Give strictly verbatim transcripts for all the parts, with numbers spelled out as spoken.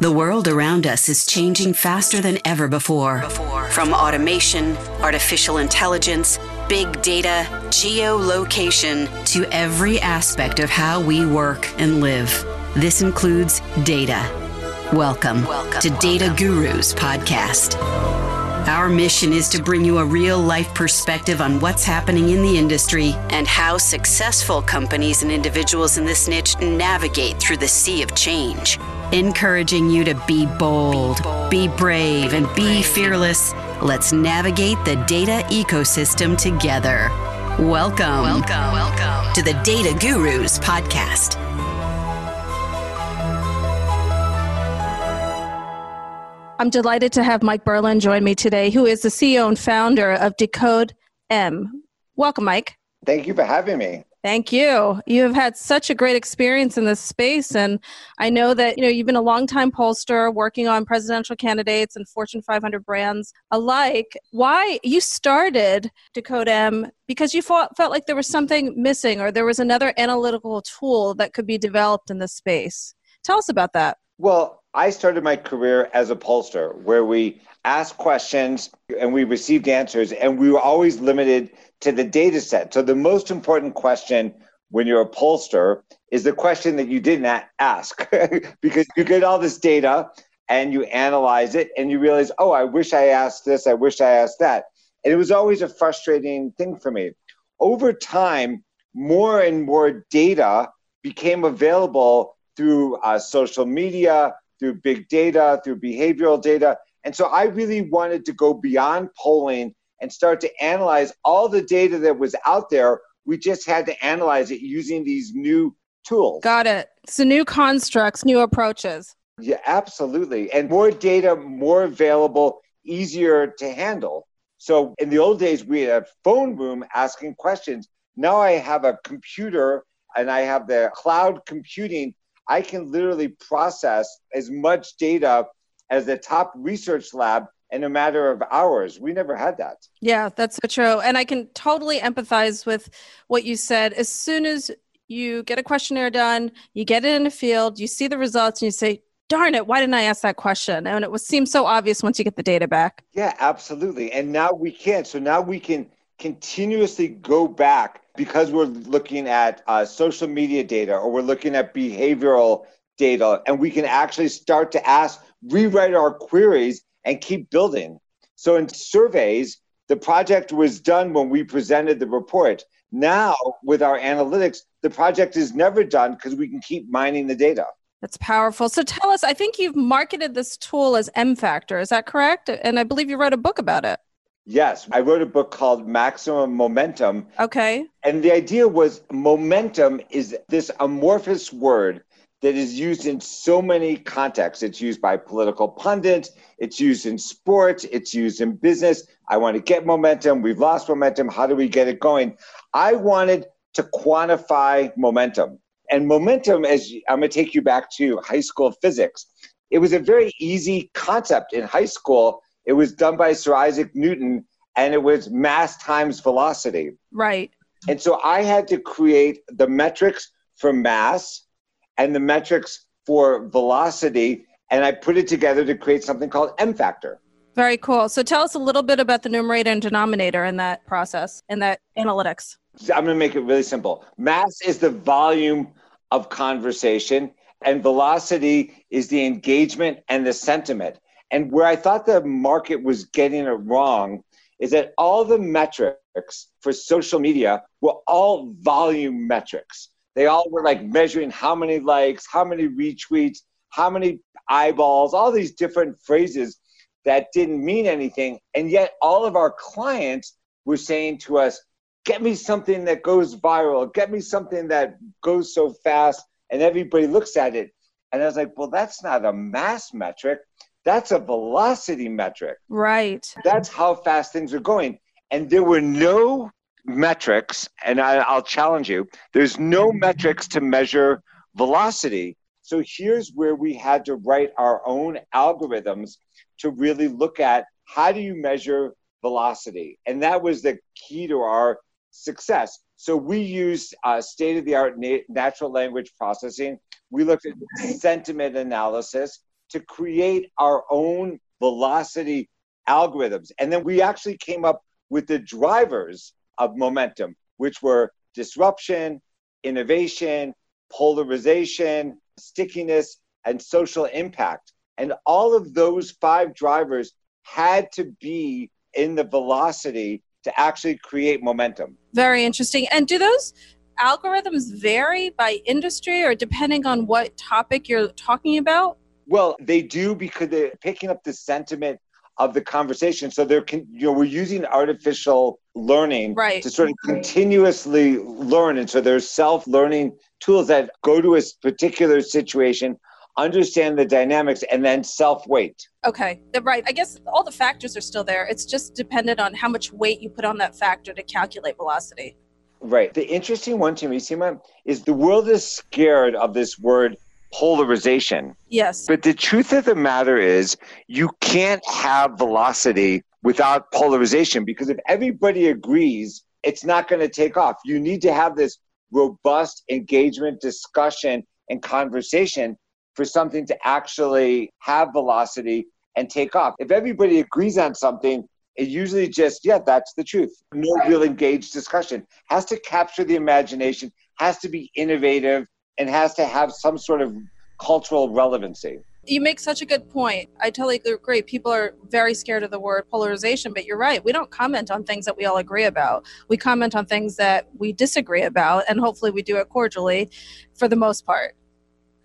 The world around us is changing faster than ever before. before. From automation, artificial intelligence, big data, geolocation, to every aspect of how we work and live. This includes data. Welcome, welcome to welcome. Data Gurus Podcast. Our mission is to bring you a real-life perspective on what's happening in the industry and how successful companies and individuals in this niche navigate through the sea of change. Encouraging you to be bold, be, bold, be brave, and be fearless. Let's navigate the data ecosystem together. Welcome, welcome, welcome to the Data Gurus Podcast. I'm delighted to have Mike Berlin join me today, who is the C E O and founder of Decode M. Welcome, Mike. Thank you for having me. Thank you. You have had such a great experience in this space, and I know that you know you've been a longtime pollster working on presidential candidates and Fortune five hundred brands alike. Why you started Decode M? Because you felt, felt like there was something missing, or there was another analytical tool that could be developed in this space. Tell us about that. Well, I started my career as a pollster, where we asked questions and we received answers, and we were always limited to the data set. So the most important question when you're a pollster is the question that you didn't ask, because you get all this data and you analyze it and you realize, oh, I wish I asked this, I wish I asked that. And it was always a frustrating thing for me. Over time, more and more data became available through uh, social media, through big data, through behavioral data. And so I really wanted to go beyond polling and start to analyze all the data that was out there. We just had to analyze it using these new tools. Got it. So new constructs, new approaches. Yeah, absolutely. And more data, more available, easier to handle. So in the old days, we had a phone room asking questions. Now I have a computer and I have the cloud computing. I can literally process as much data as the top research lab in a matter of hours. We never had that. Yeah, that's so true. And I can totally empathize with what you said. As soon as you get a questionnaire done, you get it in a field, you see the results, and you say, darn it, why didn't I ask that question? And it was, seems so obvious once you get the data back. Yeah, absolutely. And now we can. So now we can continuously go back, because we're looking at uh, social media data, or we're looking at behavioral data, and we can actually start to ask, rewrite our queries and keep building. So in surveys, the project was done when we presented the report. Now with our analytics, the project is never done because we can keep mining the data. That's powerful. So tell us, I think you've marketed this tool as M-Factor, is that correct? And I believe you wrote a book about it. Yes, I wrote a book called Maximum Momentum. Okay. And the idea was momentum is this amorphous word that is used in so many contexts. It's used by political pundits. It's used in sports. It's used in business. I want to get momentum. We've lost momentum. How do we get it going? I wanted to quantify momentum. And momentum, as I'm going to take you back to high school physics, it was a very easy concept in high school. It was done by Sir Isaac Newton, and it was mass times velocity. Right. And so I had to create the metrics for mass and the metrics for velocity, and I put it together to create something called M-Factor. Very cool. So tell us a little bit about the numerator and denominator in that process, in that analytics. So I'm going to make it really simple. Mass is the volume of conversation, and velocity is the engagement and the sentiment. And where I thought the market was getting it wrong is that all the metrics for social media were all volume metrics. They all were like measuring how many likes, how many retweets, how many eyeballs, all these different phrases that didn't mean anything. And yet all of our clients were saying to us, get me something that goes viral, get me something that goes so fast, and everybody looks at it. And I was like, well, that's not a mass metric. That's a velocity metric. Right. That's how fast things are going. And there were no metrics, and I, I'll challenge you, there's no metrics to measure velocity. So here's where we had to write our own algorithms to really look at how do you measure velocity? And that was the key to our success. So we used uh, state-of-the-art na- natural language processing. We looked at sentiment analysis. to create our own velocity algorithms. And then we actually came up with the drivers of momentum, which were disruption, innovation, polarization, stickiness, and social impact. And all of those five drivers had to be in the velocity to actually create momentum. Very interesting. And do those algorithms vary by industry or depending on what topic you're talking about? Well, they do, because they're picking up the sentiment of the conversation. So they're, you know, we're using artificial learning right. to sort of continuously learn. And so there's self-learning tools that go to a particular situation, understand the dynamics, and then self-weight. Okay, right. I guess all the factors are still there. It's just dependent on how much weight you put on that factor to calculate velocity. Right. The interesting one to me, Seema, is the world is scared of this word polarization. Yes. But the truth of the matter is you can't have velocity without polarization, because if everybody agrees, it's not going to take off. You need to have this robust engagement, discussion, and conversation for something to actually have velocity and take off. If everybody agrees on something, it usually just, yeah, that's the truth. No real engaged discussion. Has to capture the imagination, has to be innovative, and has to have some sort of cultural relevancy. You make such a good point. I totally agree. People are very scared of the word polarization, but you're right. We don't comment on things that we all agree about. We comment on things that we disagree about, and hopefully we do it cordially for the most part.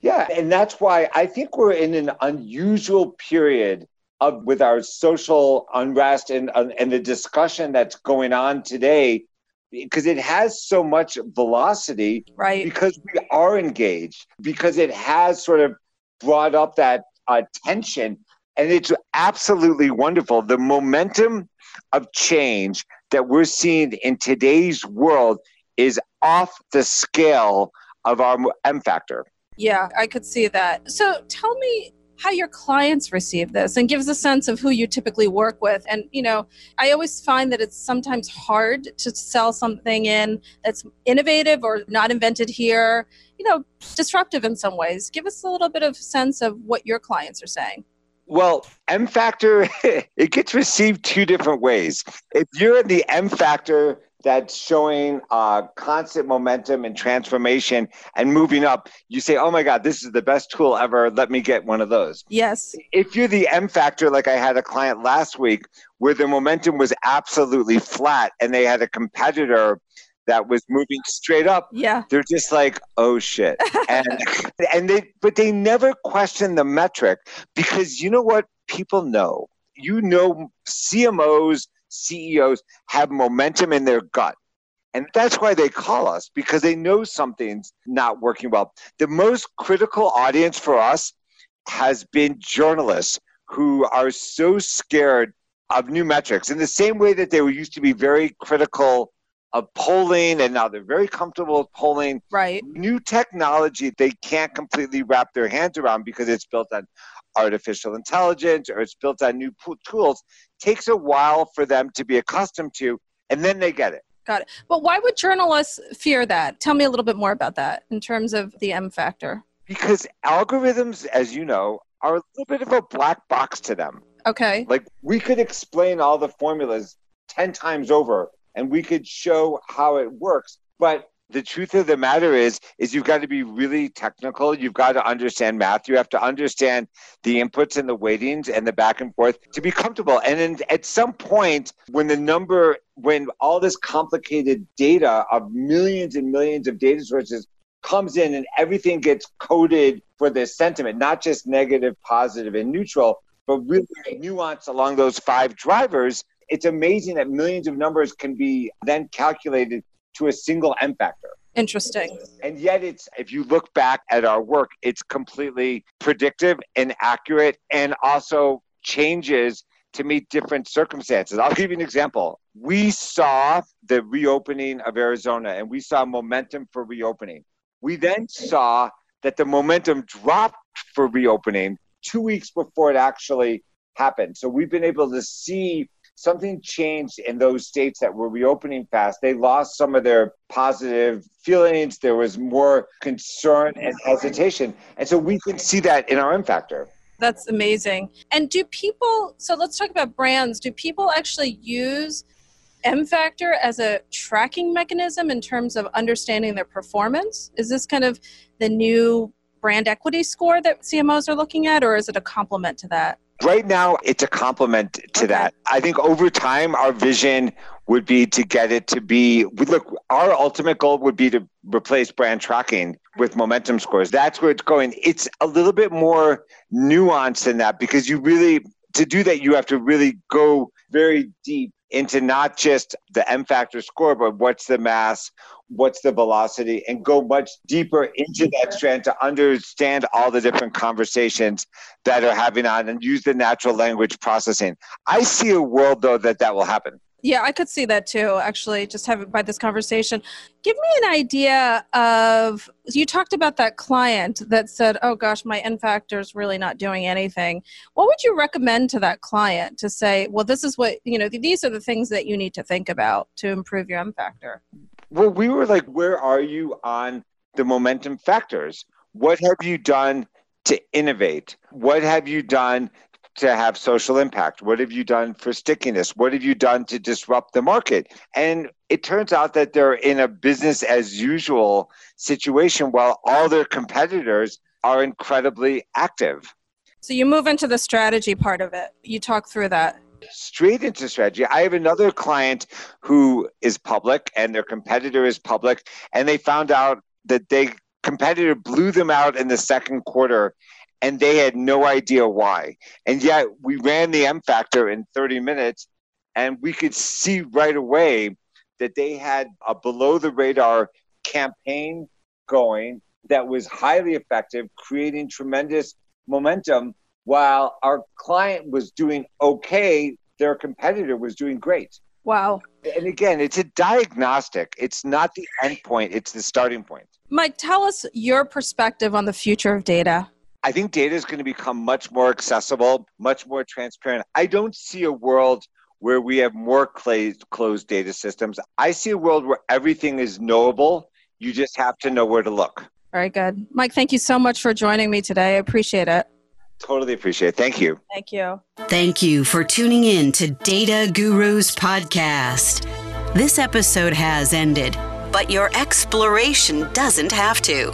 Yeah, and that's why I think we're in an unusual period of with our social unrest and, and the discussion that's going on today, because it has so much velocity, right? Because we are engaged, because it has sort of brought up that uh, tension. And it's absolutely wonderful. The momentum of change that we're seeing in today's world is off the scale of our M-Factor. Yeah, I could see that. So tell me how your clients receive this, and gives a sense of who you typically work with. And, you know, I always find that it's sometimes hard to sell something in that's innovative or not invented here, you know, disruptive in some ways. Give us a little bit of sense of what your clients are saying. Well, M-Factor, it gets received two different ways. If you're in the M-Factor that's showing uh, constant momentum and transformation and moving up, you say, oh my God, this is the best tool ever. Let me get one of those. Yes. If you're the M-Factor, like I had a client last week where the momentum was absolutely flat and they had a competitor that was moving straight up. Yeah. They're just like, oh shit. And, and they, but they never question the metric, because you know what people know? You know, C M Os, C E Os have momentum in their gut. And that's why they call us, because they know something's not working well. The most critical audience for us has been journalists who are so scared of new metrics, in the same way that they were used to be very critical of polling, and now they're very comfortable with polling. Right. New technology they can't completely wrap their hands around, because it's built on artificial intelligence or it's built on new po- tools. Takes a while for them to be accustomed to, and then they get it. Got it. But why would journalists fear that? Tell me a little bit more about that in terms of the M factor. Because algorithms, as you know, are a little bit of a black box to them. Okay. Like we could explain all the formulas ten times over, and we could show how it works. But the truth of the matter is, is you've got to be really technical. You've got to understand math. You have to understand the inputs and the weightings and the back and forth to be comfortable. And in, at some point, when the number, when all this complicated data of millions and millions of data sources comes in and everything gets coded for this sentiment, not just negative, positive, and neutral, but really nuanced along those five drivers, it's amazing that millions of numbers can be then calculated to a single M factor. Interesting. And yet it's, if you look back at our work, it's completely predictive and accurate, and also changes to meet different circumstances. I'll give you an example. We saw the reopening of Arizona, and we saw momentum for reopening. We then saw that the momentum dropped for reopening two weeks before it actually happened. So we've been able to see something changed in those states that were reopening fast. They lost some of their positive feelings. There was more concern and hesitation. And so we can see that in our M factor. that's amazing. And do people, so let's talk about brands. Do people actually use M-Factor as a tracking mechanism in terms of understanding their performance? Is this kind of the new brand equity score that C M Os are looking at, or is it a complement to that? Right now, it's a complement to okay. that. I think over time, our vision would be to get it to be, look, our ultimate goal would be to replace brand tracking with momentum scores. That's where it's going. It's a little bit more nuanced than that, because you really, to do that, you have to really go very deep into not just the M-Factor score, but what's the mass, what's the velocity, and go much deeper into that strand to understand all the different conversations that are having on and use the natural language processing. I see a world, though, that that will happen. Yeah, I could see that, too, actually, just having by this conversation. Give me an idea of, you talked about that client that said, oh, gosh, my M-Factor is really not doing anything. What would you recommend to that client to say, well, this is what, you know, these are the things that you need to think about to improve your M-Factor? Well, we were like, where are you on the momentum factors? What have you done to innovate? What have you done to have social impact? What have you done for stickiness? What have you done to disrupt the market? And it turns out that they're in a business as usual situation while all their competitors are incredibly active. So you move into the strategy part of it. You talk through that. Straight into strategy. I have another client who is public and their competitor is public, and they found out that their competitor blew them out in the second quarter. And they had no idea why. And yet we ran the M-Factor in thirty minutes, and we could see right away that they had a below the radar campaign going that was highly effective, creating tremendous momentum. While our client was doing okay, their competitor was doing great. Wow. And again, it's a diagnostic. It's not the end point. It's the starting point. Mike, tell us your perspective on the future of data. I think data is going to become much more accessible, much more transparent. I don't see a world where we have more closed data systems. I see a world where everything is knowable. You just have to know where to look. Very good. Mike, thank you so much for joining me today. I appreciate it. Totally appreciate it. Thank you. Thank you. Thank you for tuning in to Data Gurus Podcast. This episode has ended, but your exploration doesn't have to.